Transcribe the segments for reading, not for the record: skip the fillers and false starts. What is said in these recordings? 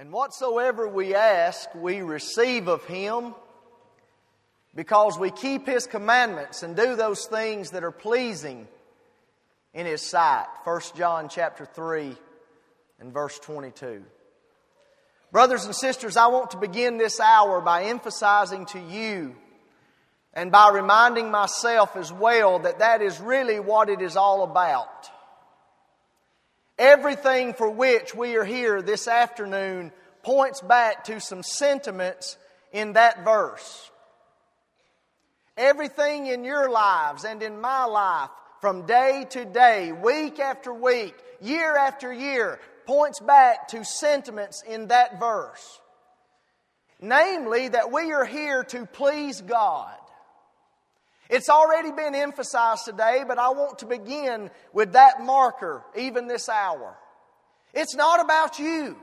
And whatsoever we ask, we receive of Him, because we keep His commandments and do those things that are pleasing in His sight. 1 John chapter 3 and verse 22. Brothers and sisters, I want to begin this hour by emphasizing to you and by reminding myself as well that that is really what it is all about. Everything for which we are here this afternoon points back to some sentiments in that verse. Everything in your lives and in my life, from day to day, week after week, year after year, points back to sentiments in that verse. Namely, that we are here to please God. It's already been emphasized today, but I want to begin with that marker even this hour. It's not about you.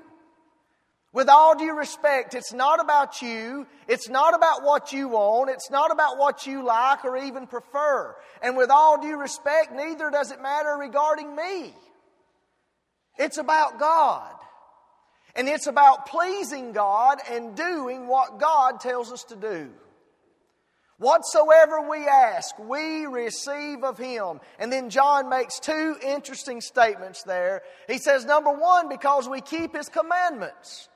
With all due respect, it's not about you. It's not about what you want. It's not about what you like or even prefer. And with all due respect, neither does it matter regarding me. It's about God. And it's about pleasing God and doing what God tells us to do. Whatsoever we ask, we receive of Him. And then John makes two interesting statements there. He says, number one, because we keep His commandments.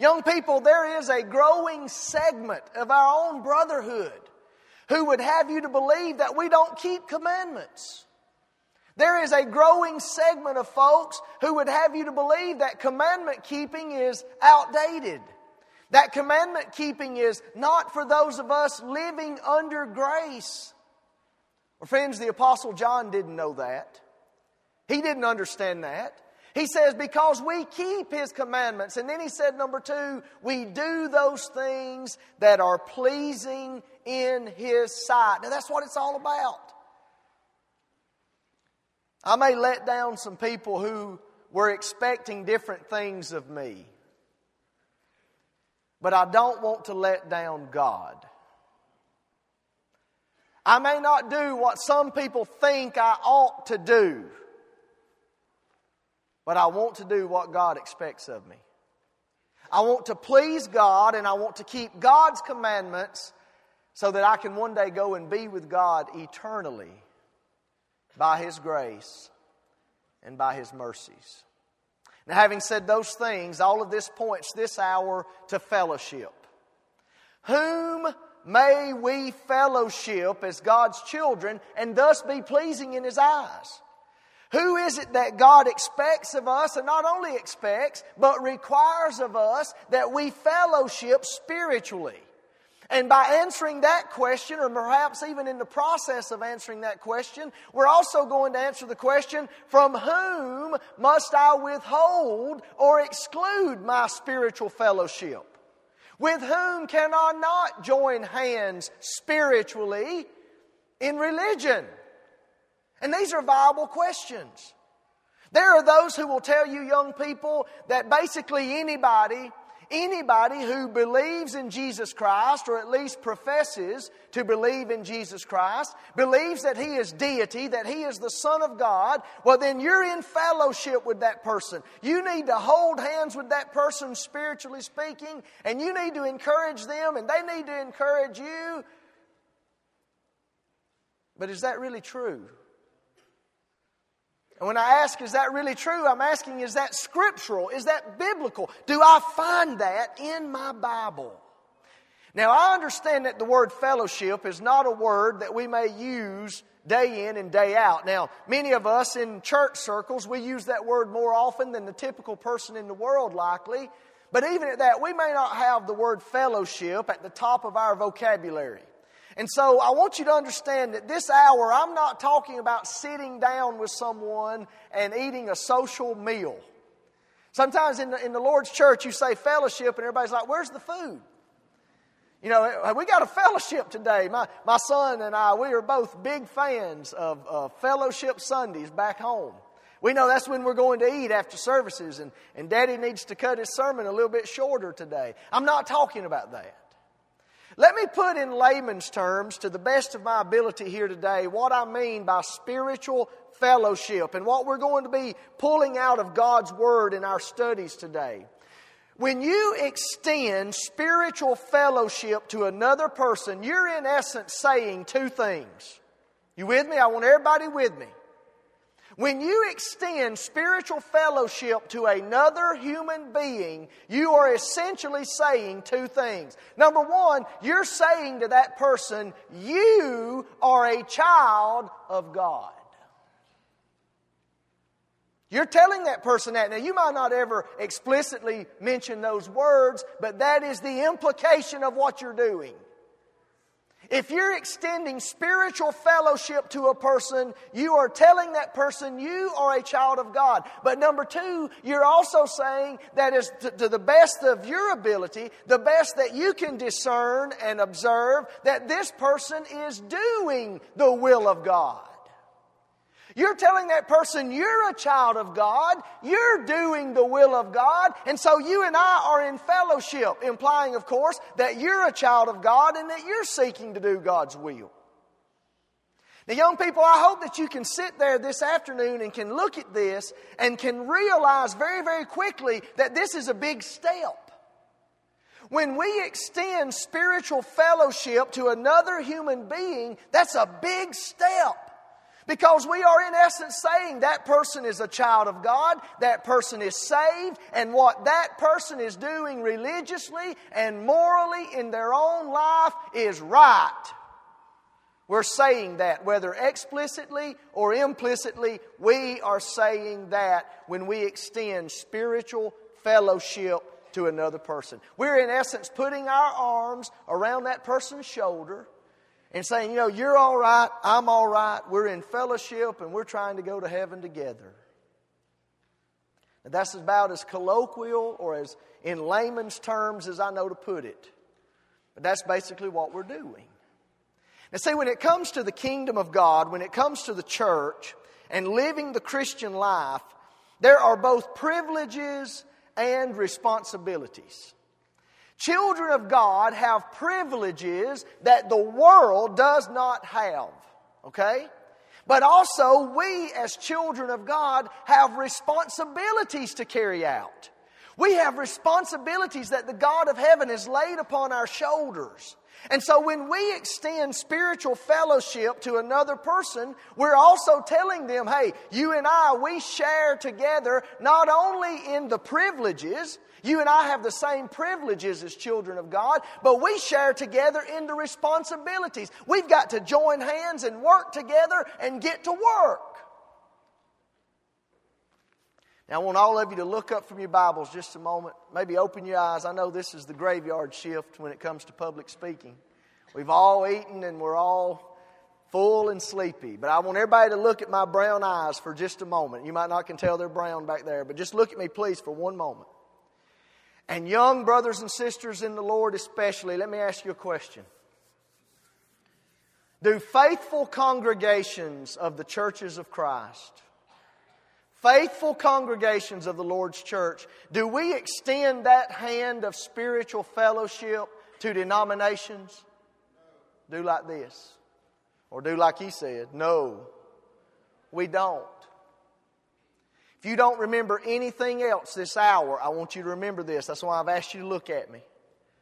Young people, there is a growing segment of our own brotherhood who would have you to believe that we don't keep commandments. There is a growing segment of folks who would have you to believe that commandment keeping is outdated. That commandment keeping is not for those of us living under grace. Well, friends, the Apostle John didn't know that. He didn't understand that. He says, because we keep His commandments. And then he said, number two, we do those things that are pleasing in His sight. Now, that's what it's all about. I may let down some people who were expecting different things of me, but I don't want to let down God. I may not do what some people think I ought to do, but I want to do what God expects of me. I want to please God, and I want to keep God's commandments so that I can one day go and be with God eternally by His grace and by His mercies. Now, having said those things, all of this points this hour to fellowship. Whom may we fellowship as God's children and thus be pleasing in His eyes? Who is it that God expects of us, and not only expects, but requires of us that we fellowship spiritually? And by answering that question, or perhaps even in the process of answering that question, we're also going to answer the question, from whom must I withhold or exclude my spiritual fellowship? With whom can I not join hands spiritually in religion? And these are viable questions. There are those who will tell you, young people, that basically anybody who believes in Jesus Christ, or at least professes to believe in Jesus Christ, believes that He is deity, that He is the Son of God, well then you're in fellowship with that person. You need to hold hands with that person, spiritually speaking, and you need to encourage them, and they need to encourage you. But is that really true? And when I ask, is that really true? I'm asking, is that scriptural? Is that biblical? Do I find that in my Bible? Now, I understand that the word fellowship is not a word that we may use day in and day out. Now, many of us in church circles, we use that word more often than the typical person in the world likely. But even at that, we may not have the word fellowship at the top of our vocabulary. And so I want you to understand that this hour, I'm not talking about sitting down with someone and eating a social meal. Sometimes in the Lord's church, you say fellowship, and everybody's like, where's the food? You know, we got a fellowship today. My son and I, we are both big fans of fellowship Sundays back home. We know that's when we're going to eat after services, and Daddy needs to cut his sermon a little bit shorter today. I'm not talking about that. Let me put in layman's terms, to the best of my ability here today, what I mean by spiritual fellowship and what we're going to be pulling out of God's Word in our studies today. When you extend spiritual fellowship to another person, you're in essence saying two things. You with me? I want everybody with me. When you extend spiritual fellowship to another human being, you are essentially saying two things. Number one, you're saying to that person, you are a child of God. You're telling that person that. Now, you might not ever explicitly mention those words, but that is the implication of what you're doing. If you're extending spiritual fellowship to a person, you are telling that person you are a child of God. But number two, you're also saying that is to the best of your ability, the best that you can discern and observe, that this person is doing the will of God. You're telling that person you're a child of God, you're doing the will of God, and so you and I are in fellowship, implying, of course, that you're a child of God and that you're seeking to do God's will. Now, young people, I hope that you can sit there this afternoon and can look at this and can realize very, very quickly that this is a big step. When we extend spiritual fellowship to another human being, that's a big step. Because we are in essence saying that person is a child of God, that person is saved, and what that person is doing religiously and morally in their own life is right. We're saying that, whether explicitly or implicitly, we are saying that when we extend spiritual fellowship to another person. We're in essence putting our arms around that person's shoulder and saying, you know, you're all right, I'm all right, we're in fellowship and we're trying to go to heaven together. Now, that's about as colloquial or as in layman's terms as I know to put it. But that's basically what we're doing. Now see, when it comes to the kingdom of God, when it comes to the church and living the Christian life, there are both privileges and responsibilities. Children of God have privileges that the world does not have, okay? But also we as children of God have responsibilities to carry out. We have responsibilities that the God of heaven has laid upon our shoulders. And so when we extend spiritual fellowship to another person, we're also telling them, hey, you and I, we share together not only in the privileges, you and I have the same privileges as children of God, but we share together in the responsibilities. We've got to join hands and work together and get to work. Now, I want all of you to look up from your Bibles just a moment. Maybe open your eyes. I know this is the graveyard shift when it comes to public speaking. We've all eaten and we're all full and sleepy. But I want everybody to look at my brown eyes for just a moment. You might not can tell they're brown back there, but just look at me, please, for one moment. And young brothers and sisters in the Lord especially, let me ask you a question. Do faithful congregations of the churches of Christ, faithful congregations of the Lord's church, do we extend that hand of spiritual fellowship to denominations? Do like this. Or do like he said. No, we don't. If you don't remember anything else this hour, I want you to remember this. That's why I've asked you to look at me.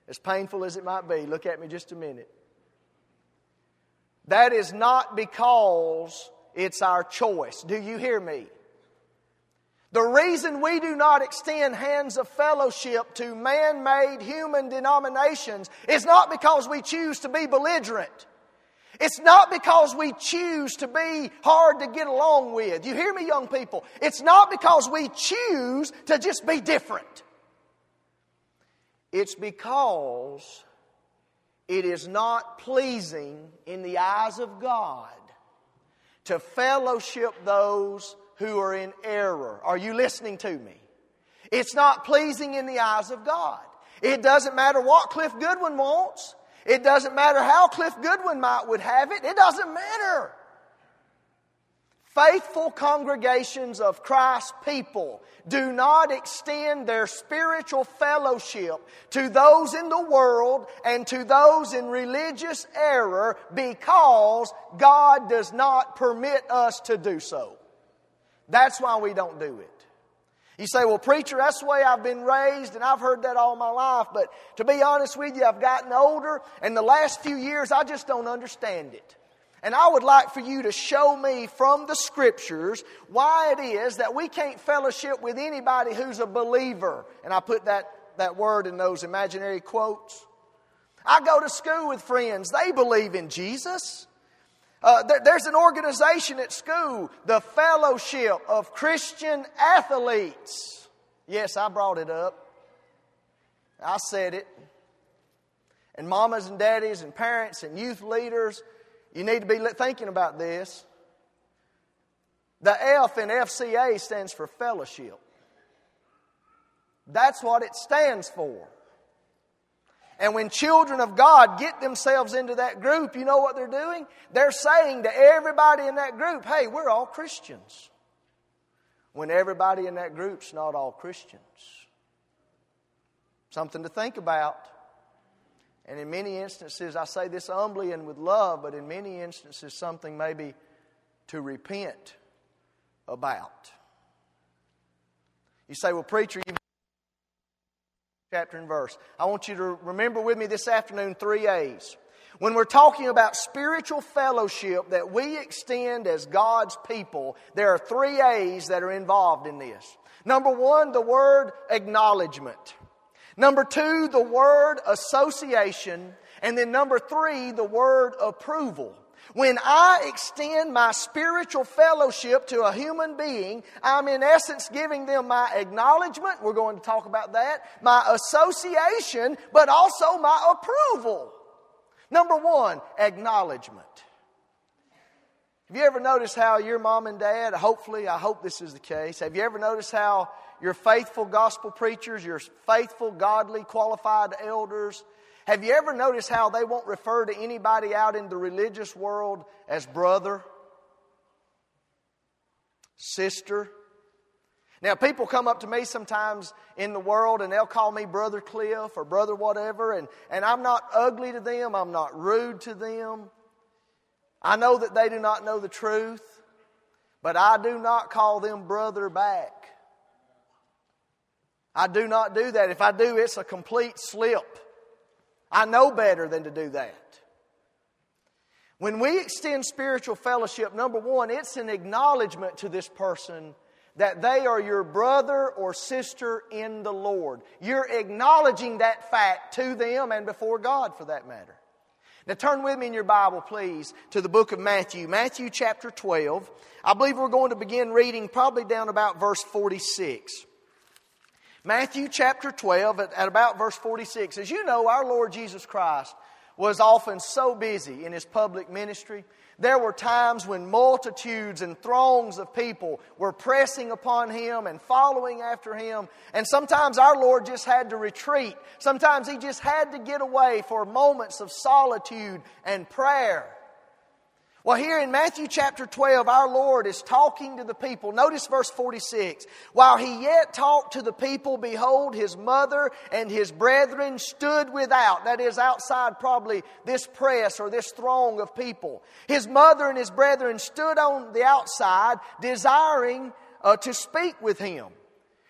As painful as it might be, look at me just a minute. That is not because it's our choice. Do you hear me? The reason we do not extend hands of fellowship to man-made human denominations is not because we choose to be belligerent. It's not because we choose to be hard to get along with. You hear me, young people? It's not because we choose to just be different. It's because it is not pleasing in the eyes of God to fellowship those who are in error. Are you listening to me? It's not pleasing in the eyes of God. It doesn't matter what Cliff Goodwin wants. It doesn't matter how Cliff Goodwin would have it. It doesn't matter. Faithful congregations of Christ's people do not extend their spiritual fellowship to those in the world and to those in religious error because God does not permit us to do so. That's why we don't do it. You say, well, preacher, that's the way I've been raised, and I've heard that all my life. But to be honest with you, I've gotten older, and the last few years, I just don't understand it. And I would like for you to show me from the Scriptures why it is that we can't fellowship with anybody who's a believer. And I put that word in those imaginary quotes. I go to school with friends. They believe in Jesus. There's an organization at school, the Fellowship of Christian Athletes. Yes, I brought it up. I said it. And mamas and daddies and parents and youth leaders, you need to be thinking about this. The F in FCA stands for fellowship. That's what it stands for. And when children of God get themselves into that group, you know what they're doing? They're saying to everybody in that group, hey, we're all Christians. When everybody in that group's not all Christians. Something to think about. And in many instances, I say this humbly and with love, but in many instances, something maybe to repent about. You say, well, preacher, you've chapter and verse. I want you to remember with me this afternoon 3 A's. When we're talking about spiritual fellowship that we extend as God's people, there are 3 A's that are involved in this. Number 1, the word acknowledgement. Number 2, the word association. And then number 3, the word approval. When I extend my spiritual fellowship to a human being, I'm in essence giving them my acknowledgement. We're going to talk about that. My association, but also my approval. Number 1, acknowledgement. Have you ever noticed how your mom and dad, hopefully, I hope this is the case, have you ever noticed how your faithful gospel preachers, your faithful, godly, qualified elders, have you ever noticed how they won't refer to anybody out in the religious world as brother, sister? Now, people come up to me sometimes in the world and they'll call me Brother Cliff or Brother whatever, and I'm not ugly to them, I'm not rude to them. I know that they do not know the truth, but I do not call them brother back. I do not do that. If I do, it's a complete slip. I know better than to do that. When we extend spiritual fellowship, number 1, it's an acknowledgement to this person that they are your brother or sister in the Lord. You're acknowledging that fact to them and before God for that matter. Now turn with me in your Bible, please, to the book of Matthew. Matthew chapter 12. I believe we're going to begin reading probably down about verse 46. Matthew chapter 12 at about verse 46. As you know, our Lord Jesus Christ was often so busy in His public ministry. There were times when multitudes and throngs of people were pressing upon Him and following after Him. And sometimes our Lord just had to retreat. Sometimes He just had to get away for moments of solitude and prayer. Well, here in Matthew chapter 12, our Lord is talking to the people. Notice verse 46. While He yet talked to the people, behold, His mother and His brethren stood without. That is outside probably this press or this throng of people. His mother and His brethren stood on the outside, desiring to speak with Him.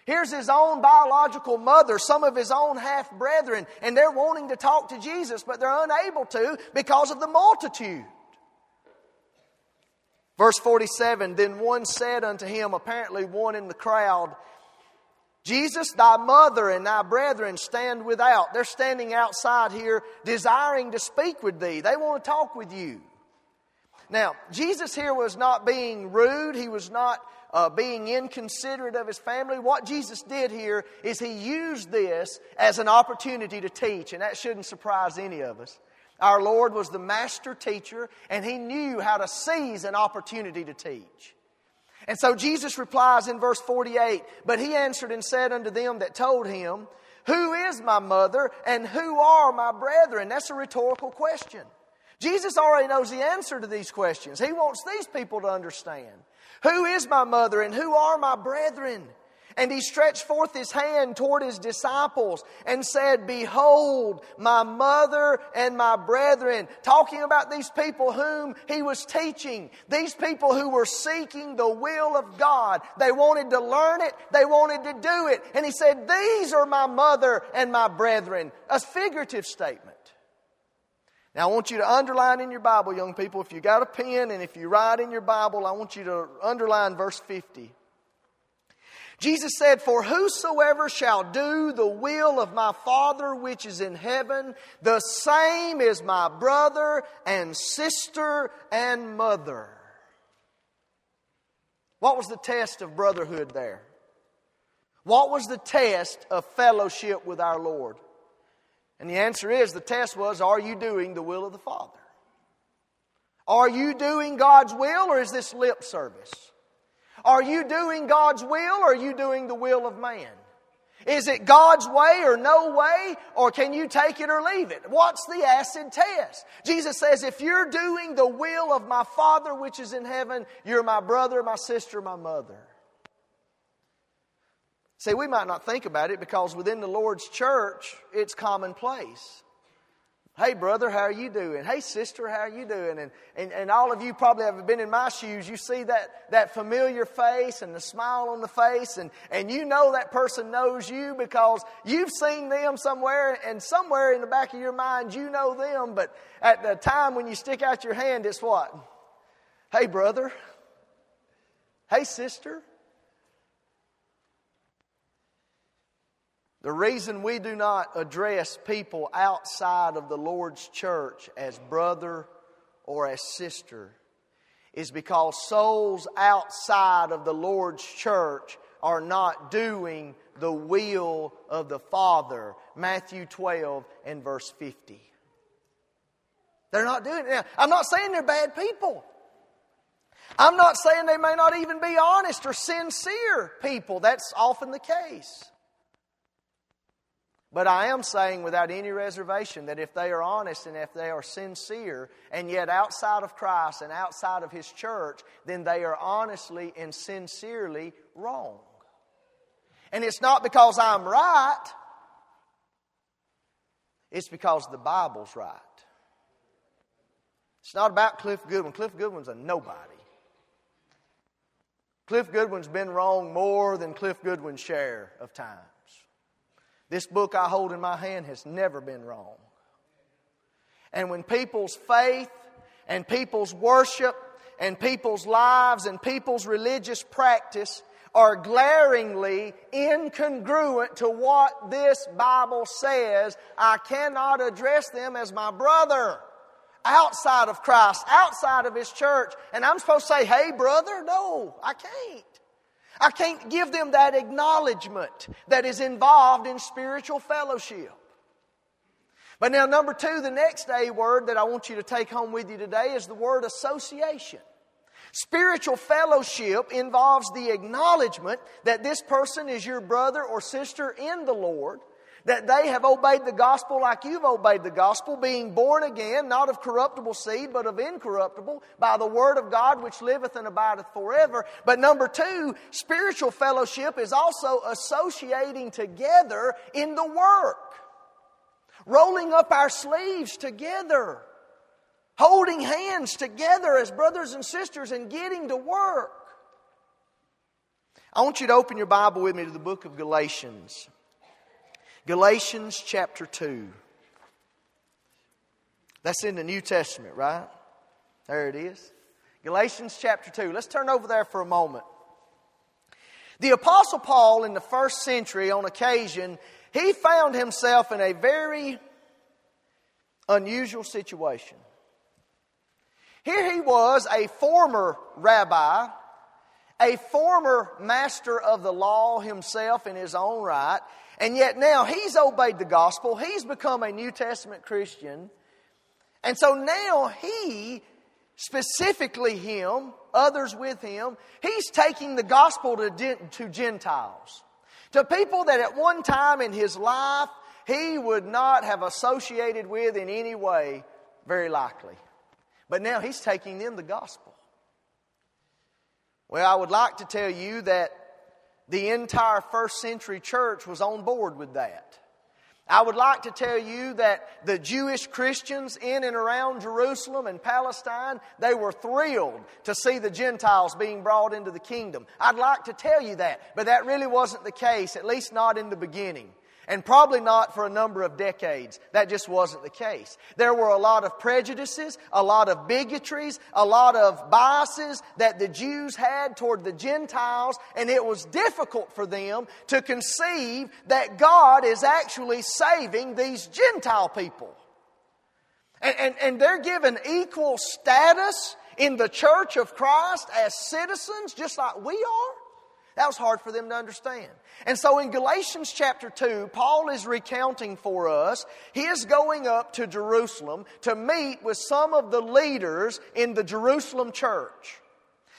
Here's His own biological mother, some of His own half-brethren, and they're wanting to talk to Jesus, but they're unable to because of the multitude. Verse 47, then one said unto Him, apparently one in the crowd, Jesus, thy mother and thy brethren stand without. They're standing outside here desiring to speak with Thee. They want to talk with You. Now, Jesus here was not being rude. He was not being inconsiderate of His family. What Jesus did here is He used this as an opportunity to teach. And that shouldn't surprise any of us. Our Lord was the master teacher, and He knew how to seize an opportunity to teach. And so Jesus replies in verse 48, but He answered and said unto them that told Him, who is my mother and who are my brethren? That's a rhetorical question. Jesus already knows the answer to these questions. He wants these people to understand. Who is my mother and who are my brethren? And he stretched forth his hand toward his disciples and said, Behold, my mother and my brethren. Talking about these people whom he was teaching. These people who were seeking the will of God. They wanted to learn it. They wanted to do it. And he said, These are my mother and my brethren. A figurative statement. Now I want you to underline in your Bible, young people, if you got a pen and if you write in your Bible, I want you to underline verse 50. Jesus said, For whosoever shall do the will of my Father which is in heaven, the same is my brother and sister and mother. What was the test of brotherhood there? What was the test of fellowship with our Lord? And the answer is, the test was, are you doing the will of the Father? Are you doing God's will, or is this lip service? Are you doing God's will, or are you doing the will of man? Is it God's way or no way? Or can you take it or leave it? What's the acid test? Jesus says, if you're doing the will of my Father which is in heaven, you're my brother, my sister, my mother. See, we might not think about it because within the Lord's church, it's commonplace. Hey, brother, how are you doing? Hey, sister, how are you doing? And all of you probably have been in my shoes. You see that familiar face and the smile on the face. And you know that person knows you because you've seen them somewhere. And somewhere in the back of your mind, you know them. But at the time when you stick out your hand, it's what? Hey, brother. Hey, sister. The reason we do not address people outside of the Lord's church as brother or as sister is because souls outside of the Lord's church are not doing the will of the Father. Matthew 12 and verse 50. They're not doing it. Now, I'm not saying they're bad people. I'm not saying they may not even be honest or sincere people. That's often the case. But I am saying without any reservation that if they are honest and if they are sincere and yet outside of Christ and outside of His church, then they are honestly and sincerely wrong. And it's not because I'm right. It's because the Bible's right. It's not about Cliff Goodwin. Cliff Goodwin's a nobody. Cliff Goodwin's been wrong more than Cliff Goodwin's share of time. This book I hold in my hand has never been wrong. And when people's faith and people's worship and people's lives and people's religious practice are glaringly incongruent to what this Bible says, I cannot address them as my brother outside of Christ, outside of His church. And I'm supposed to say, hey, brother? No, I can't. I can't give them that acknowledgement that is involved in spiritual fellowship. But now, number two, the next A word that I want you to take home with you today is the word association. Spiritual fellowship involves the acknowledgement that this person is your brother or sister in the Lord, that they have obeyed the gospel like you've obeyed the gospel, being born again, not of corruptible seed, but of incorruptible, by the word of God which liveth and abideth forever. But number two, spiritual fellowship is also associating together in the work. Rolling up our sleeves together. Holding hands together as brothers and sisters and getting to work. I want you to open your Bible with me to the book of Galatians. Galatians chapter 2. That's in the New Testament, right? There it is. Galatians chapter 2. Let's turn over there for a moment. The Apostle Paul in the first century, on occasion, he found himself in a very unusual situation. Here he was, a former rabbi, a former master of the law himself in his own right. And yet now he's obeyed the gospel. He's become a New Testament Christian. And so now he, specifically him, others with him, he's taking the gospel to Gentiles. To people that at one time in his life he would not have associated with in any way, very likely. But now he's taking them the gospel. Well, I would like to tell you that The entire first century church was on board with that. I would like to tell you that the Jewish Christians in and around Jerusalem and Palestine, they were thrilled to see the Gentiles being brought into the kingdom. I'd like to tell you that, but that really wasn't the case, at least not in the beginning. And probably not for a number of decades. That just wasn't the case. There were a lot of prejudices, a lot of bigotries, a lot of biases that the Jews had toward the Gentiles, and it was difficult for them to conceive that God is actually saving these Gentile people. And they're given equal status in the church of Christ as citizens, just like we are. That was hard for them to understand. And so in Galatians chapter 2, Paul is recounting for us, he is going up to Jerusalem to meet with some of the leaders in the Jerusalem church.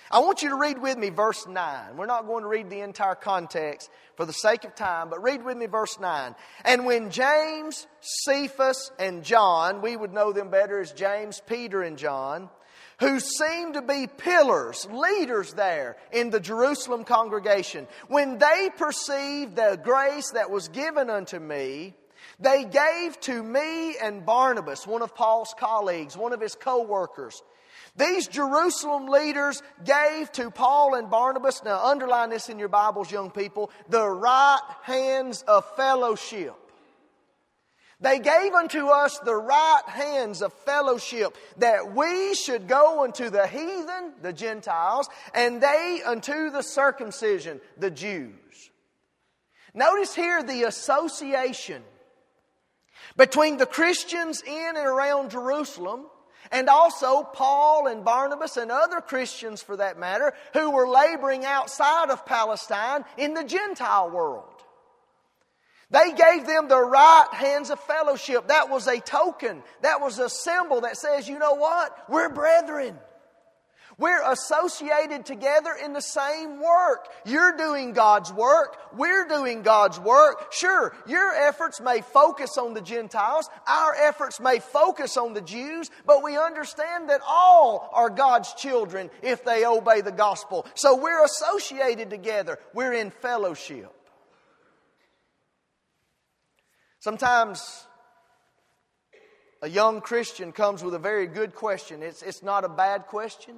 I want you to read with me verse 9. We're not going to read the entire context for the sake of time, but read with me verse 9. And when James, Cephas, and John, we would know them better as James, Peter, and John, who seemed to be pillars, leaders there in the Jerusalem congregation. When they perceived the grace that was given unto me, they gave to me and Barnabas, one of Paul's colleagues, one of his co-workers. These Jerusalem leaders gave to Paul and Barnabas, now underline this in your Bibles, young people, the right hands of fellowship. They gave unto us the right hands of fellowship, that we should go unto the heathen, the Gentiles, and they unto the circumcision, the Jews. Notice here the association between the Christians in and around Jerusalem and also Paul and Barnabas and other Christians for that matter who were laboring outside of Palestine in the Gentile world. They gave them the right hands of fellowship. That was a token. That was a symbol that says, you know what? We're brethren. We're associated together in the same work. You're doing God's work. We're doing God's work. Sure, your efforts may focus on the Gentiles. Our efforts may focus on the Jews. But we understand that all are God's children if they obey the gospel. So we're associated together. We're in fellowship. Sometimes a young Christian comes with a very good question. It's not a bad question.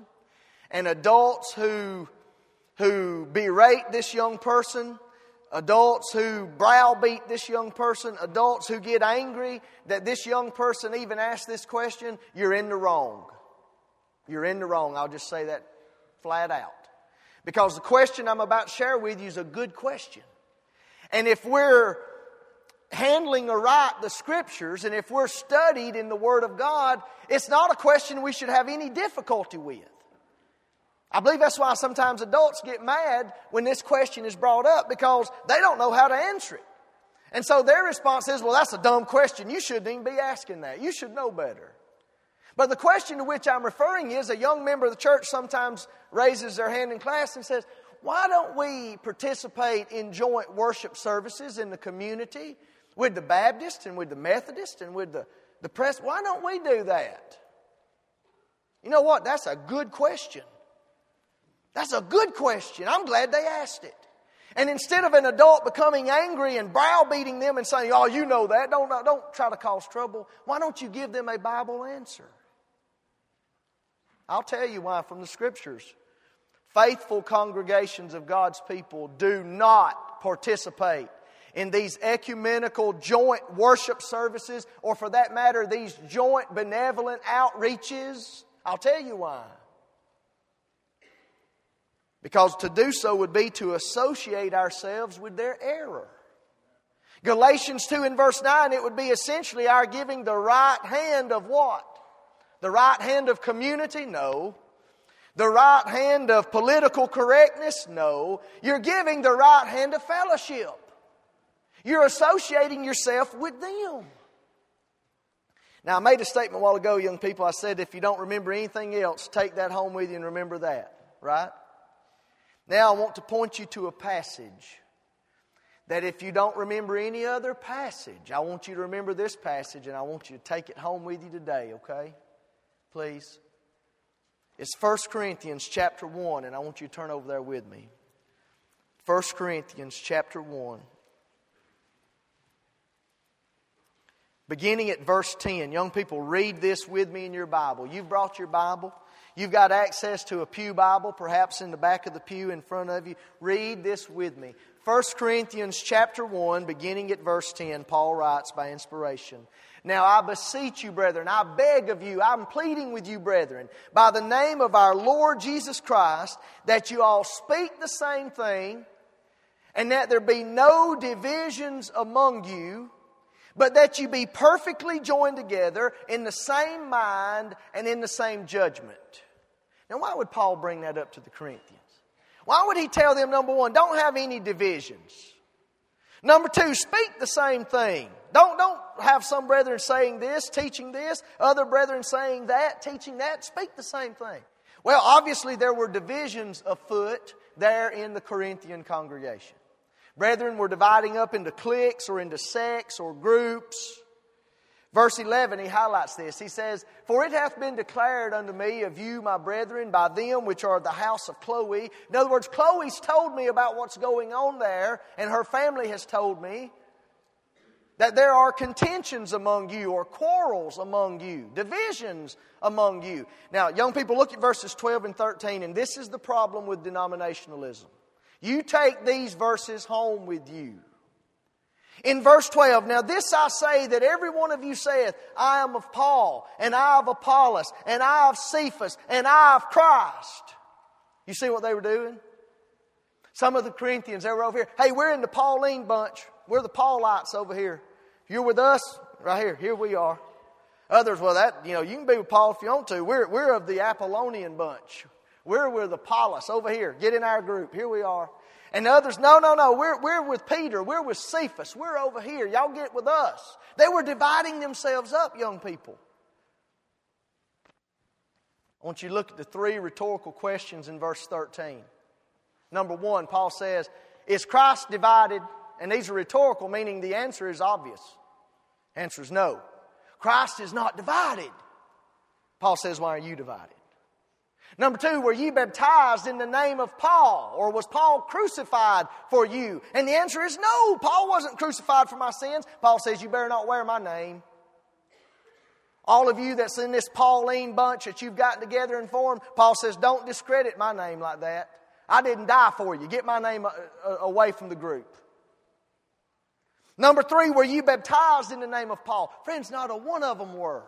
And adults who berate this young person, adults who browbeat this young person, adults who get angry that this young person even asked this question, you're in the wrong. You're in the wrong. I'll just say that flat out. Because the question I'm about to share with you is a good question. And if we're handling aright the Scriptures, and if we're studied in the Word of God, it's not a question we should have any difficulty with. I believe that's why sometimes adults get mad when this question is brought up, because they don't know how to answer it. And so their response is, well, that's a dumb question. You shouldn't even be asking that. You should know better. But the question to which I'm referring is, a young member of the church sometimes raises their hand in class and says, why don't we participate in joint worship services in the community with the Baptists and with the Methodists and with the press? Why don't we do that? You know what? That's a good question. That's a good question. I'm glad they asked it. And instead of an adult becoming angry and browbeating them and saying, oh, you know that, don't try to cause trouble, why don't you give them a Bible answer? I'll tell you why from the Scriptures. Faithful congregations of God's people do not participate in these ecumenical joint worship services, or for that matter, these joint benevolent outreaches. I'll tell you why. Because to do so would be to associate ourselves with their error. Galatians 2 and verse 9, it would be essentially our giving the right hand of what? The right hand of community? No. The right hand of political correctness? No. You're giving the right hand of fellowship. You're associating yourself with them. Now, I made a statement a while ago, young people. I said, if you don't remember anything else, take that home with you and remember that, right? Now, I want to point you to a passage that if you don't remember any other passage, I want you to remember this passage, and I want you to take it home with you today, okay? Please. It's 1 Corinthians chapter 1, and I want you to turn over there with me. 1 Corinthians chapter 1. Beginning at verse 10. Young people, read this with me in your Bible. You've brought your Bible. You've got access to a pew Bible, perhaps in the back of the pew in front of you. Read this with me. 1 Corinthians chapter 1, beginning at verse 10, Paul writes by inspiration. Now I beseech you, brethren, I beg of you, I'm pleading with you, brethren, by the name of our Lord Jesus Christ, that you all speak the same thing, and that there be no divisions among you, but that you be perfectly joined together in the same mind and in the same judgment. Now why would Paul bring that up to the Corinthians? Why would he tell them, number one, don't have any divisions? Number two, speak the same thing. Don't have some brethren saying this, teaching this, other brethren saying that, teaching that. Speak the same thing. Well, obviously there were divisions afoot there in the Corinthian congregation. Brethren were dividing up into cliques or into sects or groups. Verse 11, he highlights this. He says, for it hath been declared unto me of you, my brethren, by them which are the house of Chloe. In other words, Chloe's told me about what's going on there, and her family has told me that there are contentions among you, or quarrels among you, divisions among you. Now, young people, look at verses 12 and 13, and this is the problem with denominationalism. You take these verses home with you. In verse 12, now this I say, that every one of you saith, I am of Paul, and I of Apollos, and I of Cephas, and I of Christ. You see what they were doing? Some of the Corinthians, they were over here. Hey, we're in the Pauline bunch. We're the Paulites over here. You're with us? Right here. Here we are. Others, well, that, you know, you can be with Paul if you want to. We're of the Apollonian bunch. We're with Apollos over here. Get in our group. Here we are. And others, no, we're with Peter, we're with Cephas, we're over here, y'all get with us. They were dividing themselves up, young people. I want you to look at the three rhetorical questions in verse 13. Number one, Paul says, is Christ divided? And these are rhetorical, meaning the answer is obvious. Answer is no. Christ is not divided. Paul says, why are you divided? Number two, were ye baptized in the name of Paul? Or was Paul crucified for you? And the answer is no, Paul wasn't crucified for my sins. Paul says, you better not wear my name. All of you that's in this Pauline bunch that you've gotten together and formed, Paul says, don't discredit my name like that. I didn't die for you. Get my name away from the group. Number three, were you baptized in the name of Paul? Friends, not a one of them were.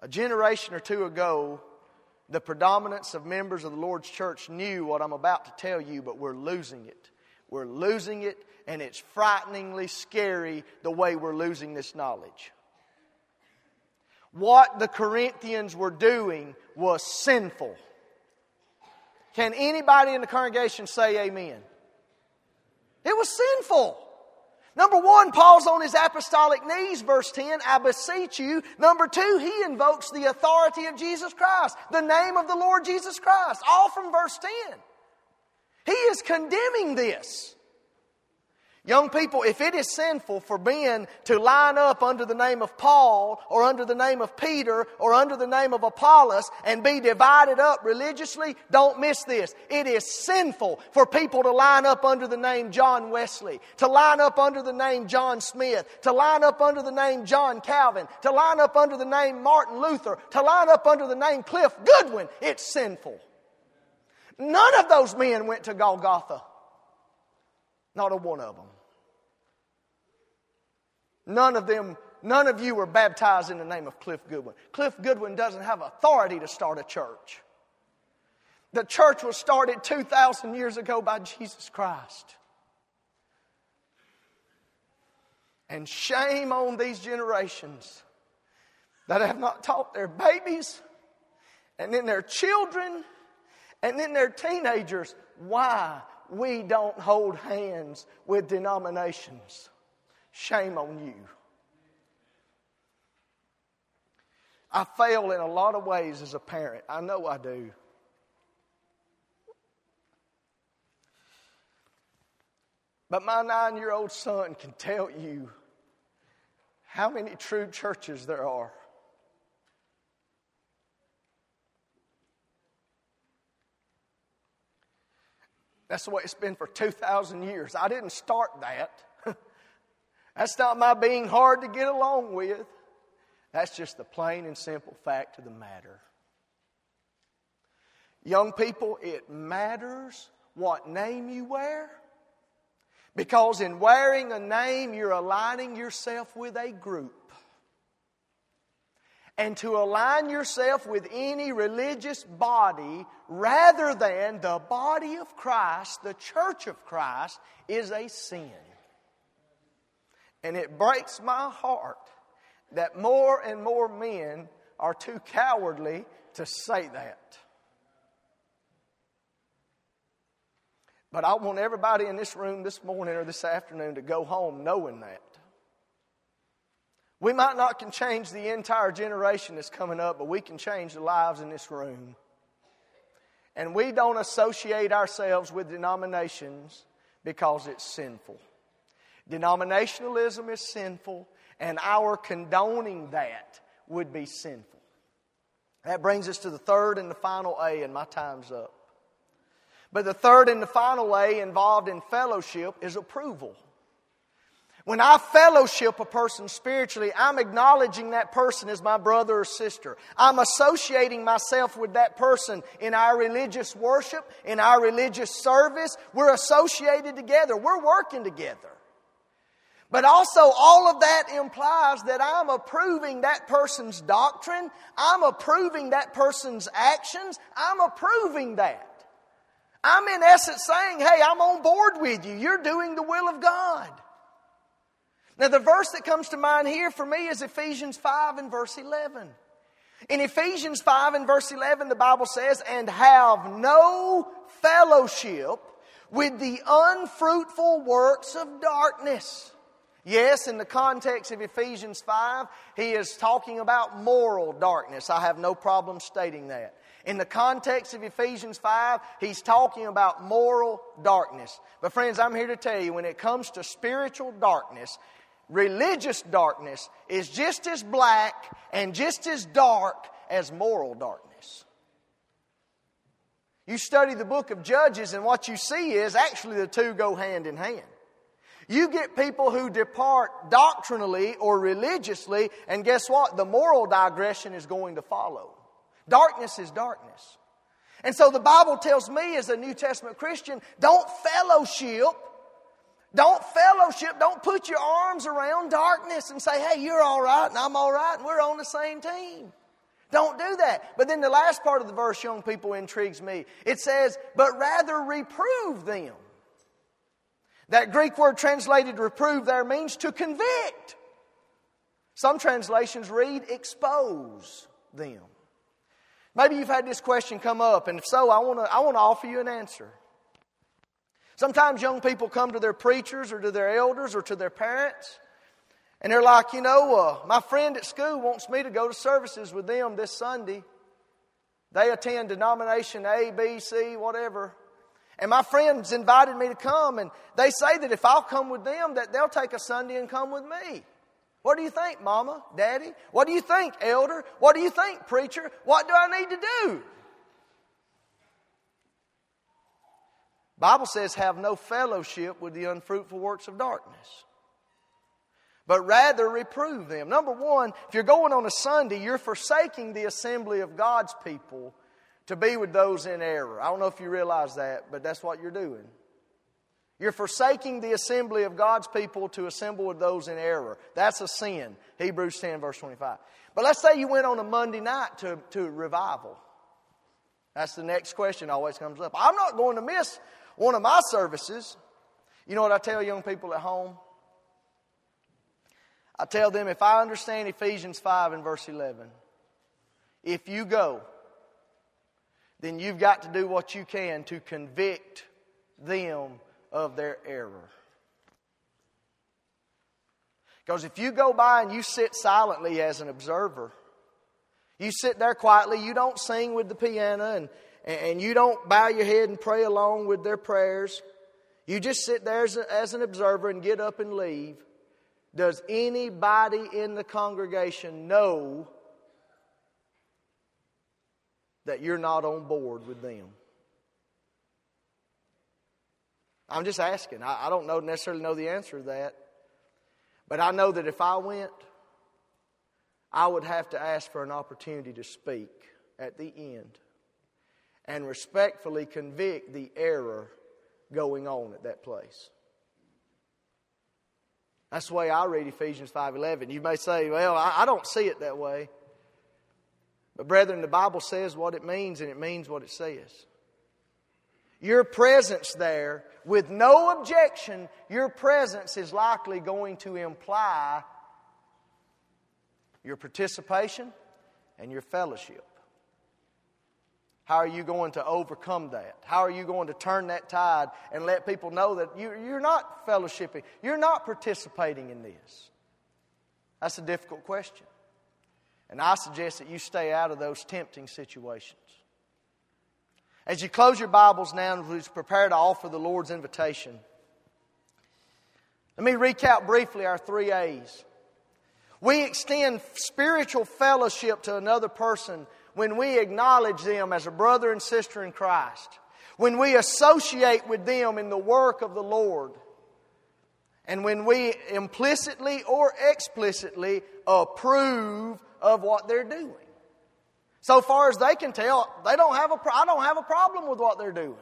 A generation or two ago, the predominance of members of the Lord's church knew what I'm about to tell you, but we're losing it. We're losing it, and it's frighteningly scary the way we're losing this knowledge. What the Corinthians were doing was sinful. Can anybody in the congregation say amen? It was sinful. Number one, Paul's on his apostolic knees, verse 10, I beseech you. Number two, he invokes the authority of Jesus Christ, the name of the Lord Jesus Christ, all from verse 10. He is condemning this. Young people, if it is sinful for men to line up under the name of Paul or under the name of Peter or under the name of Apollos and be divided up religiously, don't miss this. It is sinful for people to line up under the name John Wesley, to line up under the name John Smith, to line up under the name John Calvin, to line up under the name Martin Luther, to line up under the name Cliff Goodwin. It's sinful. None of those men went to Golgotha. Not a one of them. None of you were baptized in the name of Cliff Goodwin. Cliff Goodwin doesn't have authority to start a church. The church was started 2,000 years ago by Jesus Christ. And shame on these generations that have not taught their babies and then their children and then their teenagers why we don't hold hands with denominations. Shame on you. I fail in a lot of ways as a parent. I know I do. But my 9-year-old son can tell you how many true churches there are. That's the way it's been for 2,000 years. I didn't start that. That's not my being hard to get along with. That's just the plain and simple fact of the matter. Young people, it matters what name you wear, because in wearing a name, you're aligning yourself with a group. And to align yourself with any religious body rather than the body of Christ, the church of Christ, is a sin. And it breaks my heart that more and more men are too cowardly to say that. But I want everybody in this room this morning or this afternoon to go home knowing that. We might not can change the entire generation that's coming up, but we can change the lives in this room. And we don't associate ourselves with denominations because it's sinful. Denominationalism is sinful, and our condoning that would be sinful. That brings us to the third and the final A, and my time's up. But the third and the final A involved in fellowship is approval. When I fellowship a person spiritually, I'm acknowledging that person as my brother or sister. I'm associating myself with that person in our religious worship, in our religious service. We're associated together. We're working together. But also all of that implies that I'm approving that person's doctrine. I'm approving that person's actions. I'm approving that. I'm in essence saying, hey, I'm on board with you. You're doing the will of God. Now, the verse that comes to mind here for me is Ephesians 5 and verse 11. In Ephesians 5 and verse 11, the Bible says, and have no fellowship with the unfruitful works of darkness. Yes, in the context of Ephesians 5, he is talking about moral darkness. I have no problem stating that. In the context of Ephesians 5, he's talking about moral darkness. But friends, I'm here to tell you, when it comes to spiritual darkness, religious darkness is just as black and just as dark as moral darkness. You study the book of Judges, and what you see is actually the two go hand in hand. You get people who depart doctrinally or religiously, and guess what? The moral digression is going to follow. Darkness is darkness. And so the Bible tells me as a New Testament Christian, don't fellowship, don't put your arms around darkness and say, hey, you're all right and I'm all right and we're on the same team. Don't do that. But then the last part of the verse, young people, intrigues me. It says, but rather reprove them. That Greek word translated reprove there means to convict. Some translations read expose them. Maybe you've had this question come up, and if so, I want to offer you an answer. Sometimes young people come to their preachers or to their elders or to their parents, and they're like, my friend at school wants me to go to services with them this Sunday. They attend denomination A, B, C, whatever. And my friends invited me to come, and they say that if I'll come with them, that they'll take a Sunday and come with me. What do you think, Mama, Daddy? What do you think, Elder? What do you think, Preacher? What do I need to do? The Bible says, have no fellowship with the unfruitful works of darkness, but rather reprove them. Number one, if you're going on a Sunday, you're forsaking the assembly of God's people to be with those in error. I don't know if you realize that, but that's what you're doing. You're forsaking the assembly of God's people to assemble with those in error. That's a sin. Hebrews 10 verse 25. But let's say you went on a Monday night to revival. That's the next question that always comes up. I'm not going to miss one of my services. You know what I tell young people at home? I tell them, if I understand Ephesians 5 and verse 11, if you go, then you've got to do what you can to convict them of their error. Because if you go by and you sit silently as an observer, you sit there quietly, you don't sing with the piano, and you don't bow your head and pray along with their prayers, you just sit there as an observer and get up and leave, does anybody in the congregation know that you're not on board with them? I'm just asking. I don't know necessarily know the answer to that. But I know that if I went, I would have to ask for an opportunity to speak at the end and respectfully convict the error going on at that place. That's the way I read Ephesians 5:11. You may say, well, I don't see it that way. But brethren, the Bible says what it means, and it means what it says. Your presence there, with no objection, your presence is likely going to imply your participation and your fellowship. How are you going to overcome that? How are you going to turn that tide and let people know that you're not fellowshipping, you're not participating in this? That's a difficult question. And I suggest that you stay out of those tempting situations. As you close your Bibles now and prepare to offer the Lord's invitation, let me recap briefly our 3 A's. We extend spiritual fellowship to another person when we acknowledge them as a brother and sister in Christ, when we associate with them in the work of the Lord, and when we implicitly or explicitly approve of what they're doing. So far as they can tell, I don't have a problem with what they're doing.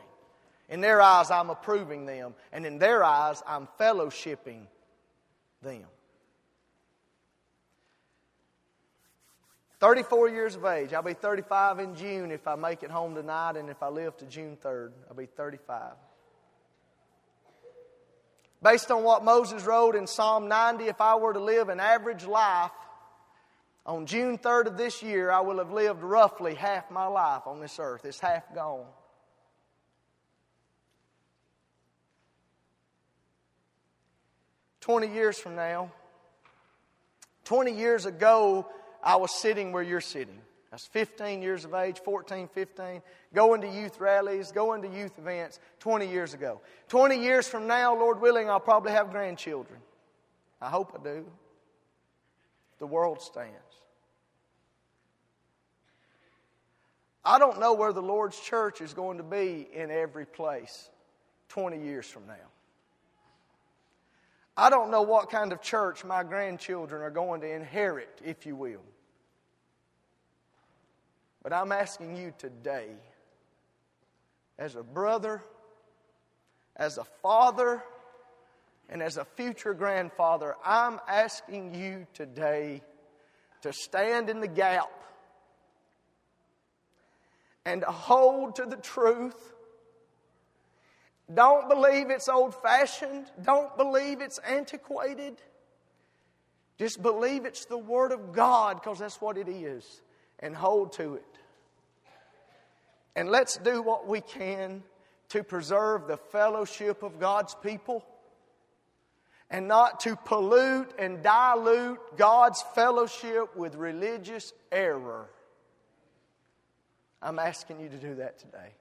In their eyes, I'm approving them, and in their eyes, I'm fellowshipping them. 34 years of age. I'll be 35 in June if I make it home tonight, and if I live to June 3rd, I'll be 35. Based on what Moses wrote in Psalm 90, if I were to live an average life, on June 3rd of this year, I will have lived roughly half my life on this earth. It's half gone. Twenty years ago, I was sitting where you're sitting. I was 15 years of age, 14, 15, going to youth rallies, going to youth events 20 years ago. 20 years from now, Lord willing, I'll probably have grandchildren. I hope I do. The world stands. I don't know where the Lord's church is going to be in every place 20 years from now. I don't know what kind of church my grandchildren are going to inherit, if you will. But I'm asking you today, as a brother, as a father, and as a future grandfather, I'm asking you today to stand in the gap and to hold to the truth. Don't believe it's old-fashioned. Don't believe it's antiquated. Just believe it's the Word of God, because that's what it is, and hold to it. And let's do what we can to preserve the fellowship of God's people and not to pollute and dilute God's fellowship with religious error. I'm asking you to do that today.